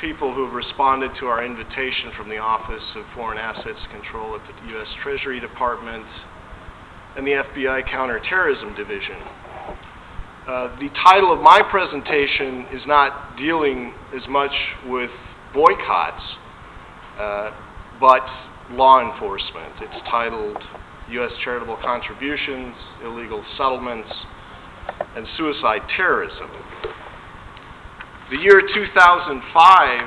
people who have responded to our invitation from the Office of Foreign Assets Control at the U.S. Treasury Department and the FBI Counterterrorism Division. The title of my presentation is not dealing as much with boycotts, but law enforcement. It's titled U.S. Charitable Contributions, Illegal Settlements, and Suicide Terrorism. The year 2005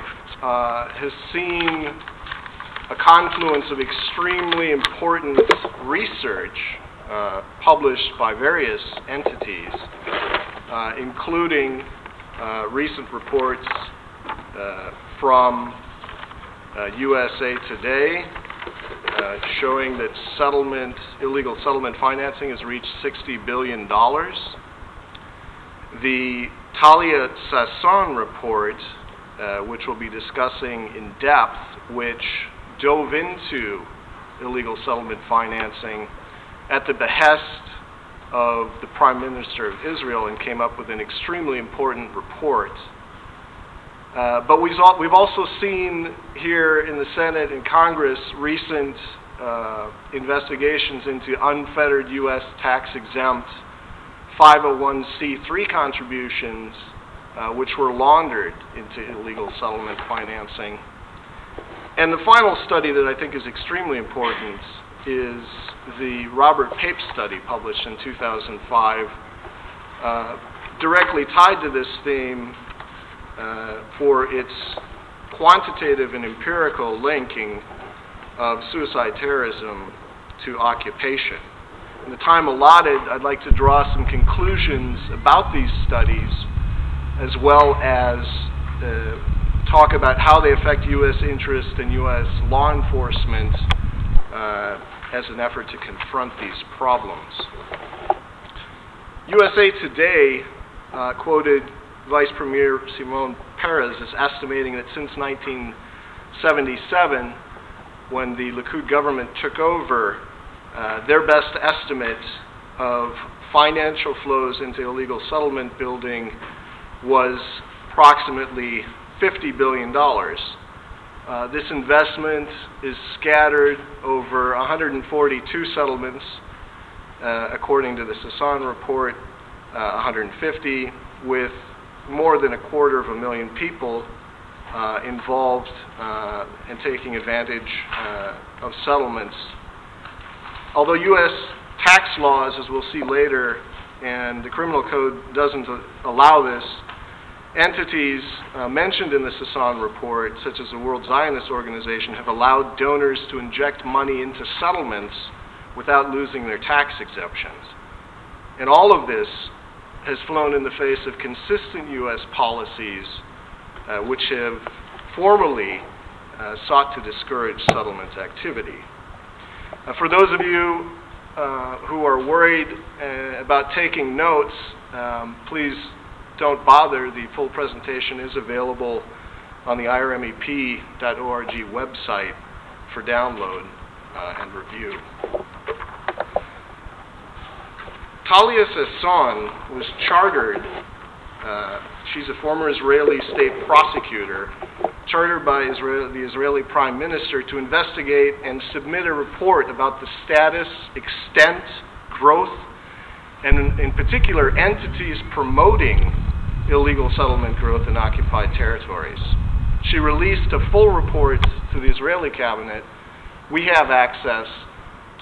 has seen a confluence of extremely important research published by various entities, including recent reports from USA Today, showing that illegal settlement financing has reached $60 billion. The Talia Sasson report, which we'll be discussing in depth, which dove into illegal settlement financing at the behest of the Prime Minister of Israel, and came up with an extremely important report. But we've also seen here in the Senate and Congress recent investigations into unfettered U.S. tax-exempt 501c3 contributions, which were laundered into illegal settlement financing. And the final study that I think is extremely important is the Robert Pape study published in 2005, directly tied to this theme for its quantitative and empirical linking of suicide terrorism to occupation. In the time allotted, I'd like to draw some conclusions about these studies, as well as talk about how they affect U.S. interest and U.S. law enforcement as an effort to confront these problems. USA Today quoted Vice Premier Shimon Perez as estimating that since 1977, when the Likud government took over, their best estimate of financial flows into illegal settlement building was approximately $50 billion. This investment is scattered over 142 settlements, according to the Sasson report, 150, with more than 250,000 people involved in taking advantage of settlements. Although U.S. tax laws, as we'll see later, and the criminal code doesn't allow this, entities mentioned in the Sasson report, such as the World Zionist Organization, have allowed donors to inject money into settlements without losing their tax exemptions. And all of this has flown in the face of consistent U.S. policies which have formally sought to discourage settlements activity. For those of you who are worried about taking notes, please don't bother. The full presentation is available on the IRMEP.org website for download and review. Talia Sasson was chartered, she's a former Israeli state prosecutor, chartered by the Israeli Prime Minister to investigate and submit a report about the status, extent, growth, and in particular entities promoting illegal settlement growth in occupied territories. She released a full report to the Israeli cabinet. We have access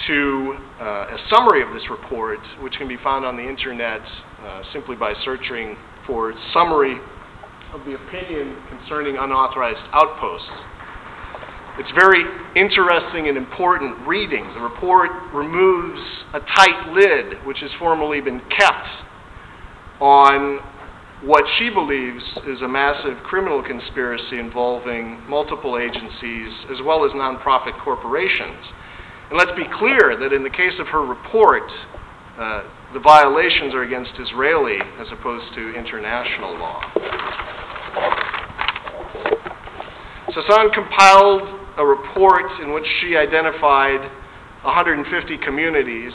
to a summary of this report, which can be found on the internet simply by searching for summary of the opinion concerning unauthorized outposts. It's very interesting and important reading. The report removes a tight lid which has formerly been kept on what she believes is a massive criminal conspiracy involving multiple agencies as well as nonprofit corporations. And let's be clear that in the case of her report, the violations are against Israeli as opposed to international law. Sasson compiled a report in which she identified 150 communities,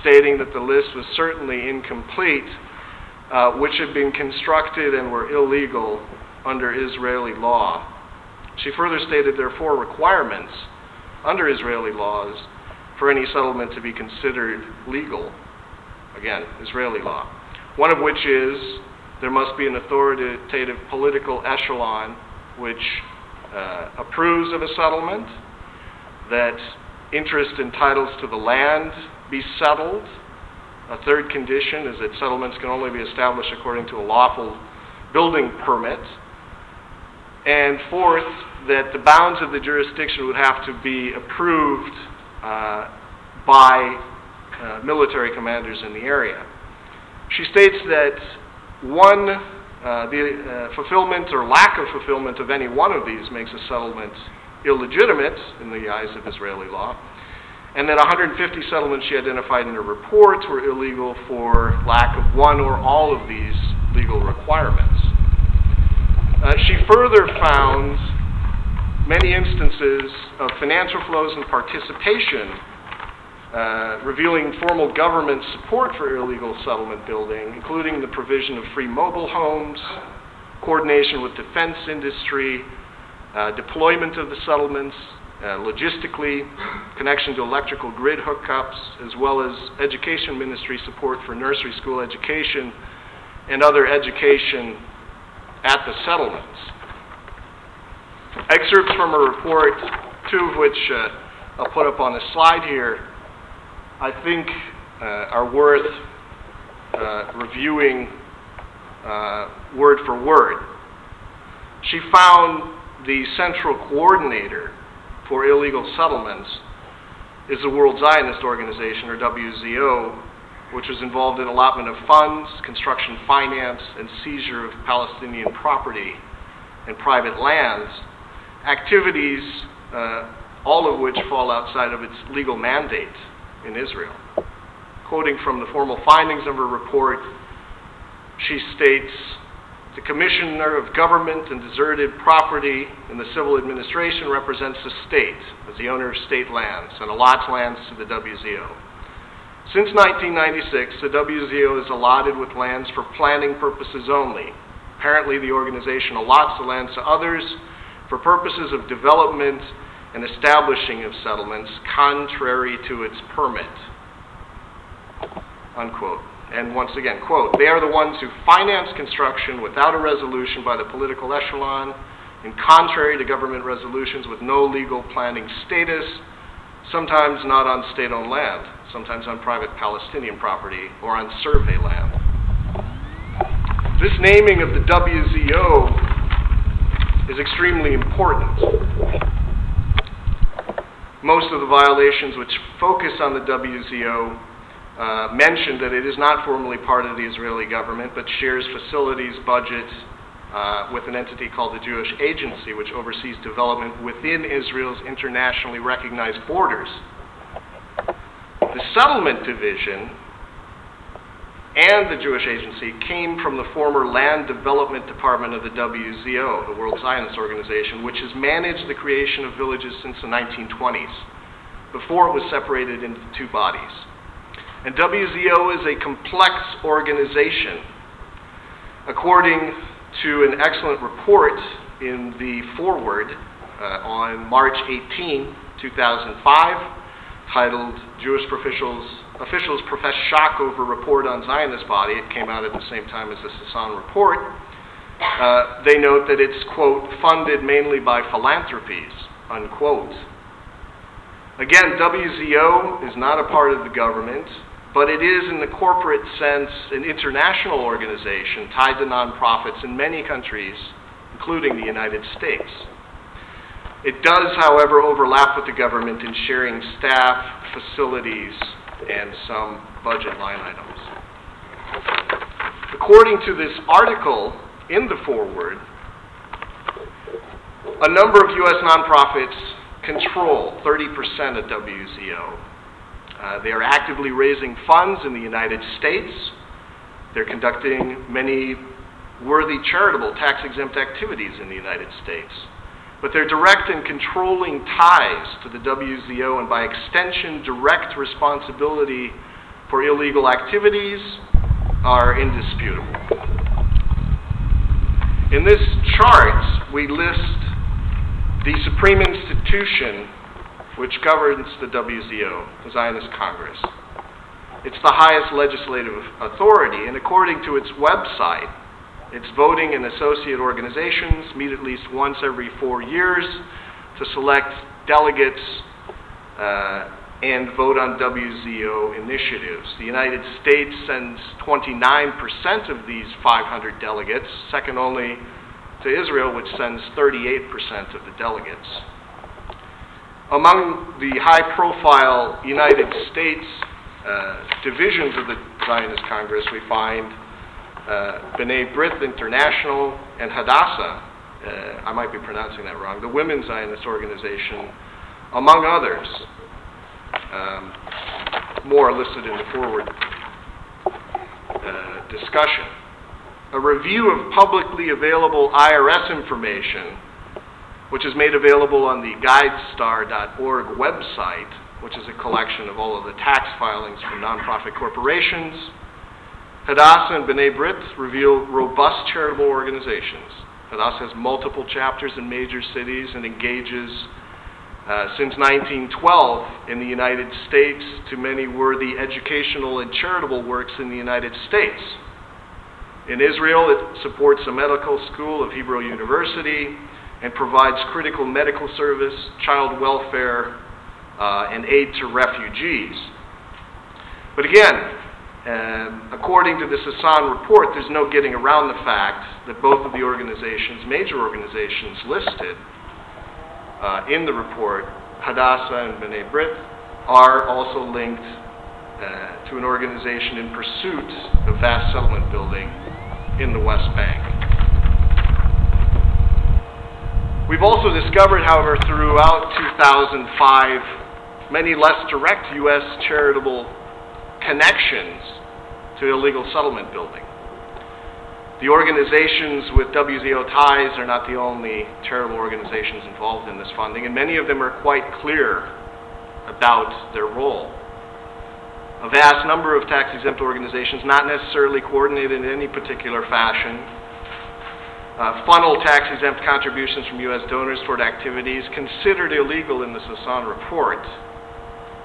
stating that the list was certainly incomplete, which had been constructed and were illegal under Israeli law. She further stated there are four requirements under Israeli laws for any settlement to be considered legal. Again, Israeli law. One of which is there must be an authoritative political echelon which approves of a settlement, that interest and titles to the land be settled. A third condition is that settlements can only be established according to a lawful building permit. And fourth, that the bounds of the jurisdiction would have to be approved by military commanders in the area. She states that the fulfillment or lack of fulfillment of any one of these makes a settlement illegitimate in the eyes of Israeli law, and that 150 settlements she identified in her reports were illegal for lack of one or all of these legal requirements. She further found many instances of financial flows and participation revealing formal government support for illegal settlement building, including the provision of free mobile homes, coordination with defense industry, deployment of the settlements, logistically, connection to electrical grid hookups, as well as education ministry support for nursery school education and other education at the settlements. Excerpts from a report, two of which I'll put up on the slide here, I think are worth reviewing word for word. She found the central coordinator for illegal settlements is the World Zionist Organization, or WZO, which was involved in allotment of funds, construction finance, and seizure of Palestinian property and private lands, activities all of which fall outside of its legal mandate in Israel. Quoting from the formal findings of her report, she states, "The commissioner of government and deserted property in the civil administration represents the state as the owner of state lands and allots lands to the WZO. Since 1996, the WZO is allotted with lands for planning purposes only. Apparently, the organization allots the lands to others for purposes of development and establishing of settlements contrary to its permit." Unquote. And once again, quote, "They are the ones who finance construction without a resolution by the political echelon and contrary to government resolutions with no legal planning status, sometimes not on state-owned land, sometimes on private Palestinian property or on survey land." This naming of the WZO is extremely important. Most of the violations which focus on the WZO mention that it is not formally part of the Israeli government, but shares facilities, budget with an entity called the Jewish Agency, which oversees development within Israel's internationally recognized borders. The settlement division and the Jewish Agency came from the former Land Development Department of the WZO, the World Zionist Organization, which has managed the creation of villages since the 1920s, before it was separated into two bodies. And WZO is a complex organization. According to an excellent report in the foreword on March 18, 2005, titled "Jewish Officials Profess Shock Over Report on Zionist Body," it came out at the same time as the Sasson report, they note that it's, quote, "funded mainly by philanthropies," unquote. Again, WZO is not a part of the government, but it is, in the corporate sense, an international organization tied to nonprofits in many countries, including the United States. It does, however, overlap with the government in sharing staff, facilities, and some budget line items. According to this article in the foreword, a number of U.S. nonprofits control 30% of WZO. They are actively raising funds in the United States. They're conducting many worthy charitable tax-exempt activities in the United States. But their direct and controlling ties to the WZO and, by extension, direct responsibility for illegal activities are indisputable. In this chart, we list the supreme institution which governs the WZO, the Zionist Congress. It's the highest legislative authority, and according to its website, its voting and associate organizations meet at least once every 4 years to select delegates and vote on WZO initiatives. The United States sends 29% of these 500 delegates, second only to Israel, which sends 38% of the delegates. Among the high-profile United States divisions of the Zionist Congress, we find B'nai B'rith International and Hadassah, I might be pronouncing that wrong, the Women's Zionist Organization, among others. More listed in the forward discussion. A review of publicly available IRS information, which is made available on the GuideStar.org website, which is a collection of all of the tax filings from nonprofit corporations. Hadassah and B'nai B'rith reveal robust charitable organizations. Hadassah has multiple chapters in major cities and engages since 1912 in the United States to many worthy educational and charitable works in the United States. In Israel, it supports a medical school of Hebrew University and provides critical medical service, child welfare, and aid to refugees. But again, according to the Sasson report, there's no getting around the fact that both of the organizations, major organizations listed in the report, Hadassah and B'nai B'rith, are also linked to an organization in pursuit of vast settlement building in the West Bank. We've also discovered, however, throughout 2005, many less direct U.S. charitable connections to illegal settlement building. The organizations with WZO ties are not the only charitable organizations involved in this funding, and many of them are quite clear about their role. A vast number of tax-exempt organizations, not necessarily coordinated in any particular fashion, funnel tax-exempt contributions from U.S. donors toward activities considered illegal in the Sasson report.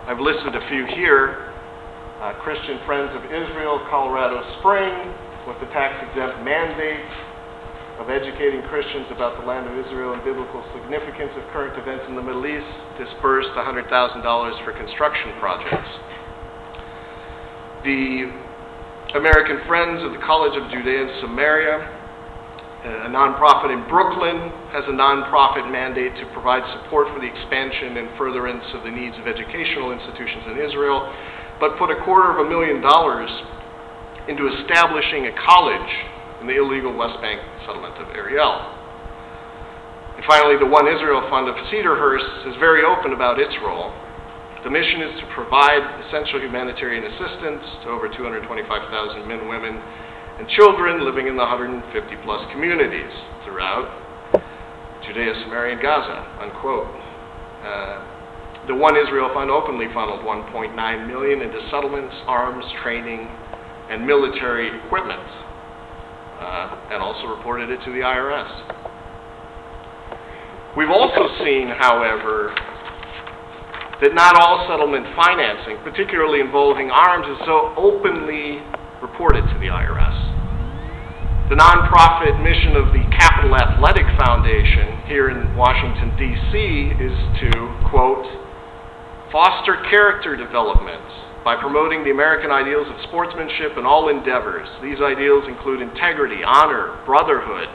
I've listed a few here. Christian Friends of Israel, Colorado Springs, with the tax-exempt mandate of educating Christians about the land of Israel and biblical significance of current events in the Middle East, dispersed $100,000 for construction projects. The American Friends of the College of Judea and Samaria, a nonprofit in Brooklyn, has a nonprofit mandate to provide support for the expansion and furtherance of the needs of educational institutions in Israel, but put $250,000 into establishing a college in the illegal West Bank settlement of Ariel. And finally, the One Israel Fund of Cedarhurst is very open about its role. The mission is to provide essential humanitarian assistance to over 225,000 men, women, and children living in the 150-plus communities throughout Judea, Samaria, and Gaza, unquote. The One Israel Fund openly funneled $1.9 million into settlements, arms, training, and military equipment, and also reported it to the IRS. We've also seen, however, that not all settlement financing, particularly involving arms, is so openly reported to the IRS. The nonprofit mission of the Capital Athletic Foundation here in Washington, D.C. is to, quote, foster character development by promoting the American ideals of sportsmanship in all endeavors. These ideals include integrity, honor, brotherhood,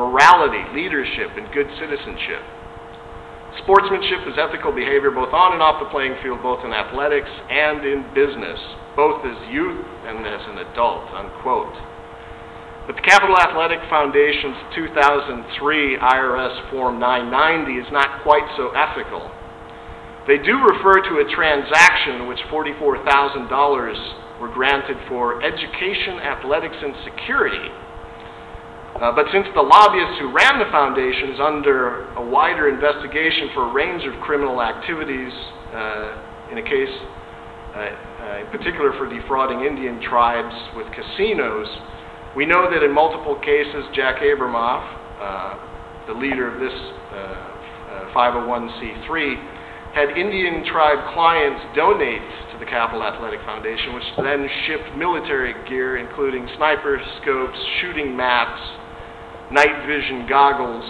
morality, leadership, and good citizenship. Sportsmanship is ethical behavior both on and off the playing field, both in athletics and in business, both as youth and as an adult, unquote. But the Capital Athletic Foundation's 2003 IRS Form 990 is not quite so ethical. They do refer to a transaction in which $44,000 were granted for education, athletics, and security. But since the lobbyist who ran the foundation is under a wider investigation for a range of criminal activities in a case in particular for defrauding Indian tribes with casinos. We know that in multiple cases, Jack Abramoff, the leader of this 501c3, had Indian tribe clients donate to the Capital Athletic Foundation, which then shipped military gear, including sniper scopes, shooting maps, night vision goggles,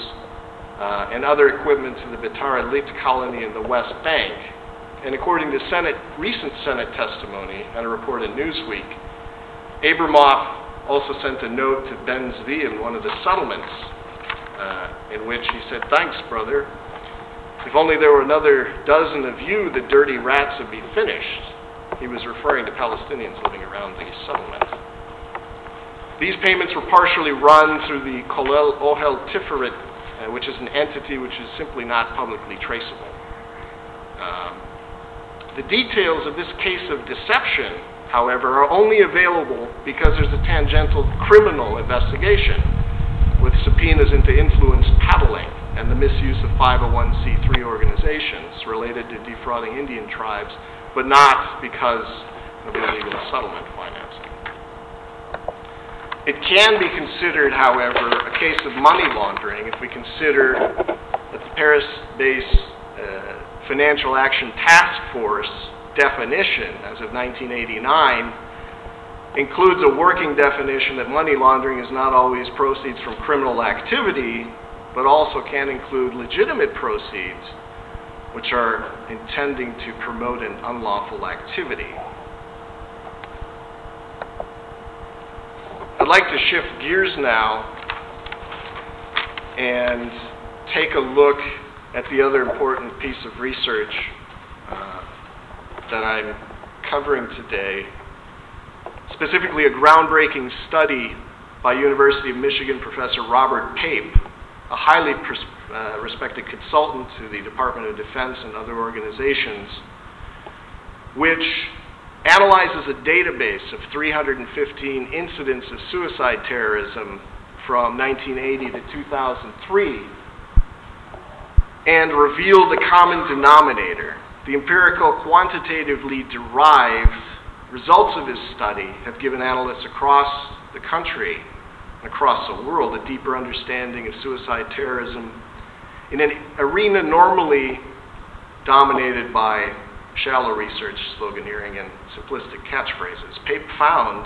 and other equipment to the Betar Illit colony in the West Bank. And according to recent Senate testimony and a report in Newsweek, Abramoff also sent a note to Ben Zvi in one of the settlements, in which he said, "Thanks, brother. If only there were another dozen of you, the dirty rats would be finished." He was referring to Palestinians living around the settlement. These payments were partially run through the Kolel Ohel Tiferet, which is an entity which is simply not publicly traceable. The details of this case of deception, however, are only available because there's a tangential criminal investigation with subpoenas into influence peddling and the misuse of 501c3 organizations related to defrauding Indian tribes, but not because of illegal settlement financing. It can be considered, however, a case of money laundering if we consider that the Paris-based Financial Action Task Force definition, as of 1989, includes a working definition that money laundering is not always proceeds from criminal activity, but also can include legitimate proceeds which are intending to promote an unlawful activity. I'd like to shift gears now and take a look at the other important piece of research that I'm covering today, specifically a groundbreaking study by University of Michigan professor Robert Pape, a highly respected consultant to the Department of Defense and other organizations, which analyzes a database of 315 incidents of suicide terrorism from 1980 to 2003 and revealed a common denominator. The empirical, quantitatively derived results of his study have given analysts across the country, across the world, a deeper understanding of suicide terrorism in an arena normally dominated by shallow research, sloganeering, and simplistic catchphrases. Pape found,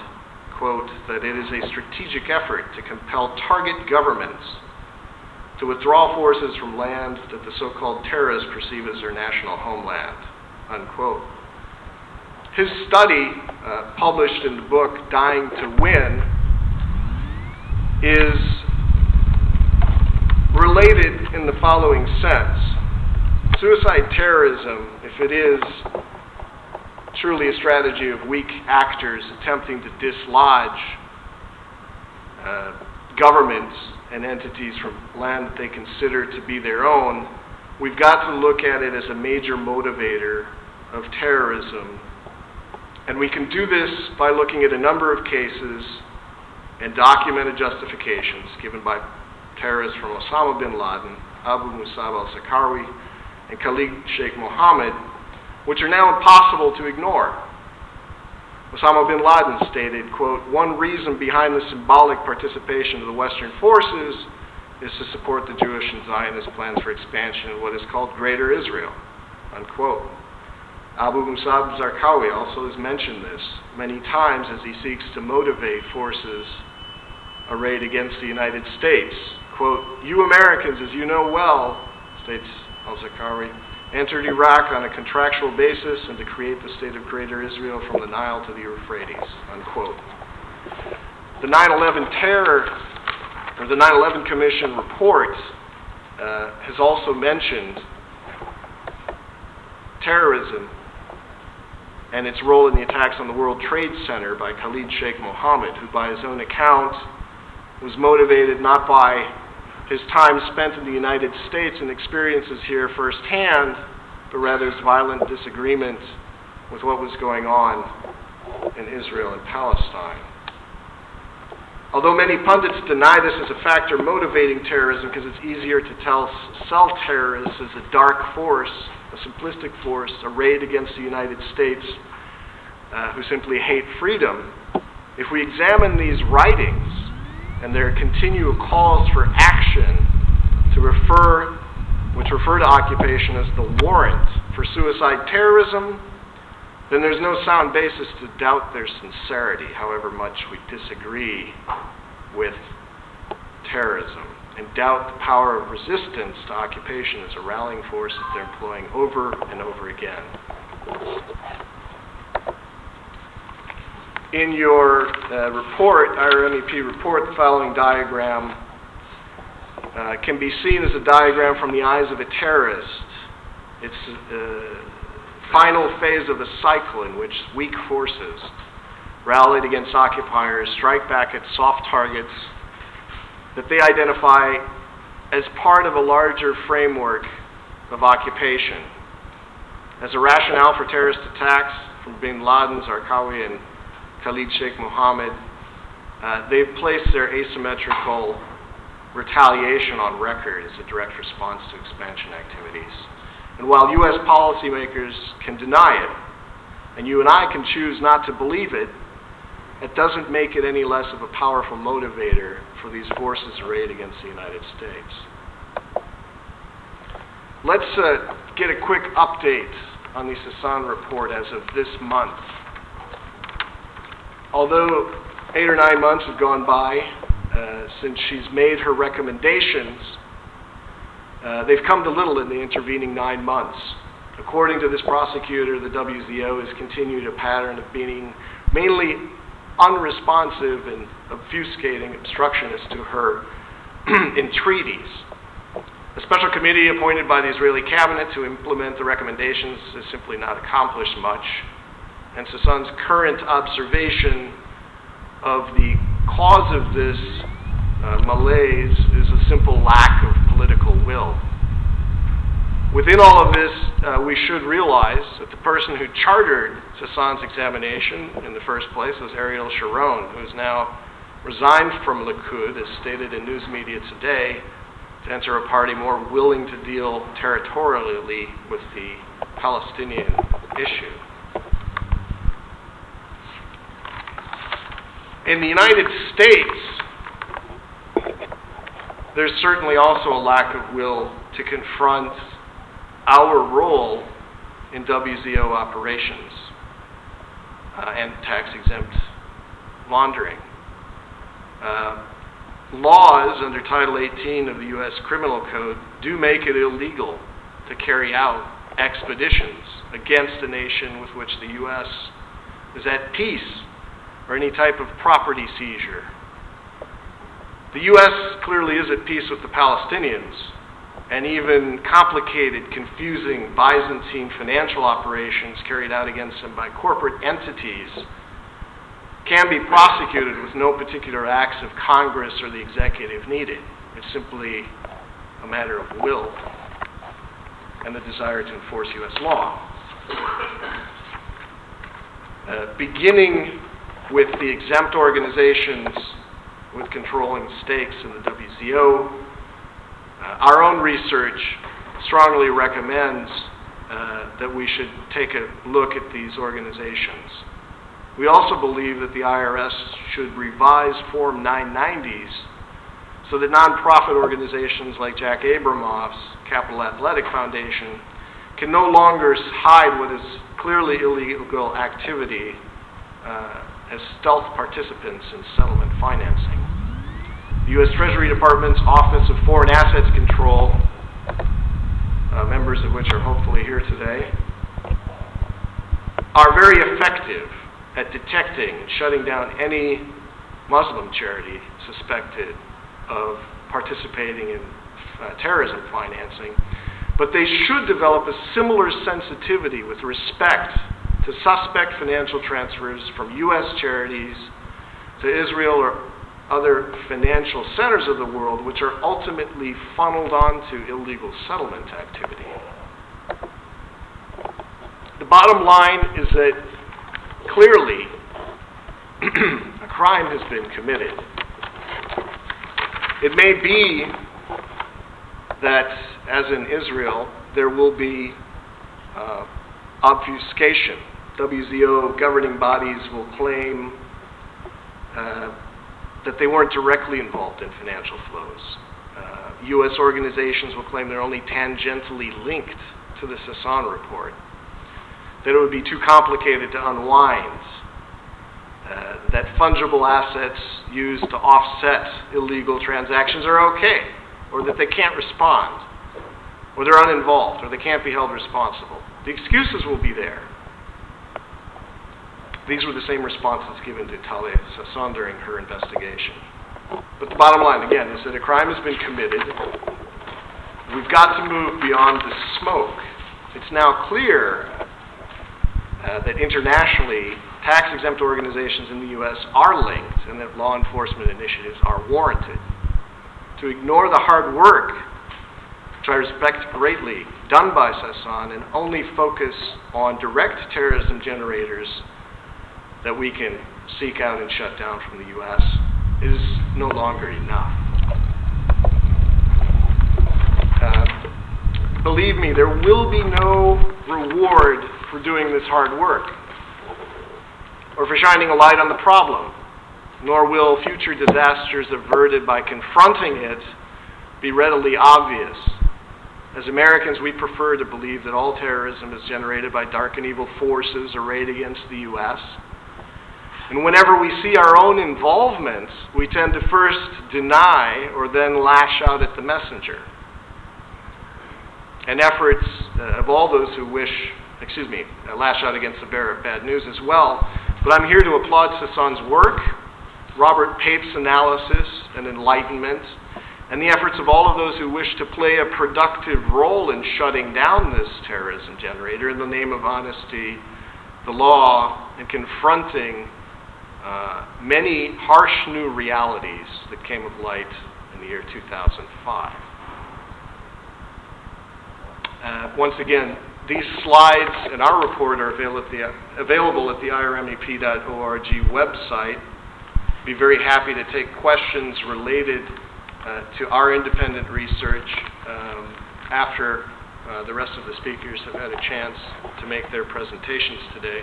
quote, that it is a strategic effort to compel target governments to withdraw forces from lands that the so-called terrorists perceive as their national homeland, unquote. His study, published in the book Dying to Win, is related in the following sense. Suicide terrorism, if it is truly a strategy of weak actors attempting to dislodge governments and entities from land that they consider to be their own, we've got to look at it as a major motivator of terrorism. And we can do this by looking at a number of cases and documented justifications given by terrorists from Osama bin Laden, Abu Musab al-Zarqawi, and Khalid Sheikh Mohammed, which are now impossible to ignore. Osama bin Laden stated, quote, "One reason behind the symbolic participation of the Western forces is to support the Jewish and Zionist plans for expansion in what is called Greater Israel," unquote. Abu Musab al-Zarqawi also has mentioned this many times as he seeks to motivate forces arrayed against the United States. Quote, "You Americans, as you know well," states al-Zarqawi, "entered Iraq on a contractual basis and to create the state of Greater Israel from the Nile to the Euphrates," unquote. The 9/11 terror, or the 9/11 Commission report, has also mentioned terrorism and its role in the attacks on the World Trade Center by Khalid Sheikh Mohammed, who by his own account was motivated not by his time spent in the United States and experiences here firsthand, but rather his violent disagreement with what was going on in Israel and Palestine. Although many pundits deny this as a factor motivating terrorism because it's easier to sell terrorists as a dark force, a simplistic force arrayed against the United States who simply hate freedom, if we examine these writings and their continual calls for action which refer to occupation as the warrant for suicide terrorism, then there's no sound basis to doubt their sincerity, however much we disagree with terrorism, and doubt the power of resistance to occupation as a rallying force that they're employing over and over again. In your IRMEP report, the following diagram can be seen as a diagram from the eyes of a terrorist. It's final phase of a cycle in which weak forces rallied against occupiers, strike back at soft targets that they identify as part of a larger framework of occupation. As a rationale for terrorist attacks from bin Laden, Zarqawi, and Khalid Sheikh Mohammed, they've placed their asymmetrical retaliation on record as a direct response to expansion activities. And while U.S. policymakers can deny it, and you and I can choose not to believe it, it doesn't make it any less of a powerful motivator for these forces arrayed against the United States. Let's get a quick update on the Sasson report as of this month. Although 8 or 9 months have gone by since she's made her recommendations, they've come to little in the intervening 9 months. According to this prosecutor, the WZO has continued a pattern of being mainly unresponsive and obfuscating obstructionists to her entreaties. A special committee appointed by the Israeli cabinet to implement the recommendations has simply not accomplished much, and Sasson's current observation of the cause of this malaise is a simple lack of political will. Within all of this, we should realize that the person who chartered Sasson's examination in the first place was Ariel Sharon, who is now resigned from Likud, as stated in news media today, to enter a party more willing to deal territorially with the Palestinian issue. In the United States, there's certainly also a lack of will to confront our role in WZO operations and tax-exempt laundering. Laws under Title 18 of the U.S. Criminal Code do make it illegal to carry out expeditions against a nation with which the U.S. is at peace, or any type of property seizure. The U.S. clearly is at peace with the Palestinians, and even complicated, confusing Byzantine financial operations carried out against them by corporate entities can be prosecuted with no particular acts of Congress or the executive needed. It's simply a matter of will and the desire to enforce U.S. law. Beginning with the exempt organizations with controlling stakes in the WZO, our own research strongly recommends that we should take a look at these organizations. We also believe that the IRS should revise Form 990s so that nonprofit organizations like Jack Abramoff's Capital Athletic Foundation can no longer hide what is clearly illegal activity as stealth participants in settlement financing. The U.S. Treasury Department's Office of Foreign Assets Control, members of which are hopefully here today, are very effective at detecting and shutting down any Muslim charity suspected of participating in terrorism financing, but they should develop a similar sensitivity with respect to suspect financial transfers from U.S. charities to Israel or other financial centers of the world, which are ultimately funneled onto illegal settlement activity. The bottom line is that clearly a crime has been committed. It may be that, as in Israel, there will be obfuscation WZO governing bodies will claim that they weren't directly involved in financial flows. U.S. organizations will claim they're only tangentially linked to the Sasson report, that it would be too complicated to unwind, that fungible assets used to offset illegal transactions are okay, or that they can't respond, or they're uninvolved, or they can't be held responsible. The excuses will be there. These were the same responses given to Talia Sasson during her investigation. But the bottom line, again, is that a crime has been committed. We've got to move beyond the smoke. It's now clear that internationally, tax-exempt organizations in the U.S. are linked and that law enforcement initiatives are warranted. To ignore the hard work, which I respect greatly, done by Sasson, and only focus on direct terrorism generators that we can seek out and shut down from the U.S. is no longer enough. Believe me, there will be no reward for doing this hard work or for shining a light on the problem, nor will future disasters averted by confronting it be readily obvious. As Americans, we prefer to believe that all terrorism is generated by dark and evil forces arrayed against the U.S. And whenever we see our own involvement, we tend to first deny or then lash out at the messenger. And efforts of all those who wish, lash out against the bearer of bad news as well. But I'm here to applaud Sasson's work, Robert Pape's analysis and enlightenment, and the efforts of all of those who wish to play a productive role in shutting down this terrorism generator in the name of honesty, the law, and confronting many harsh new realities that came of light in the year 2005. Once again, these slides and our report are available at the IRMEP.org website. Be very happy to take questions related to our independent research after the rest of the speakers have had a chance to make their presentations today.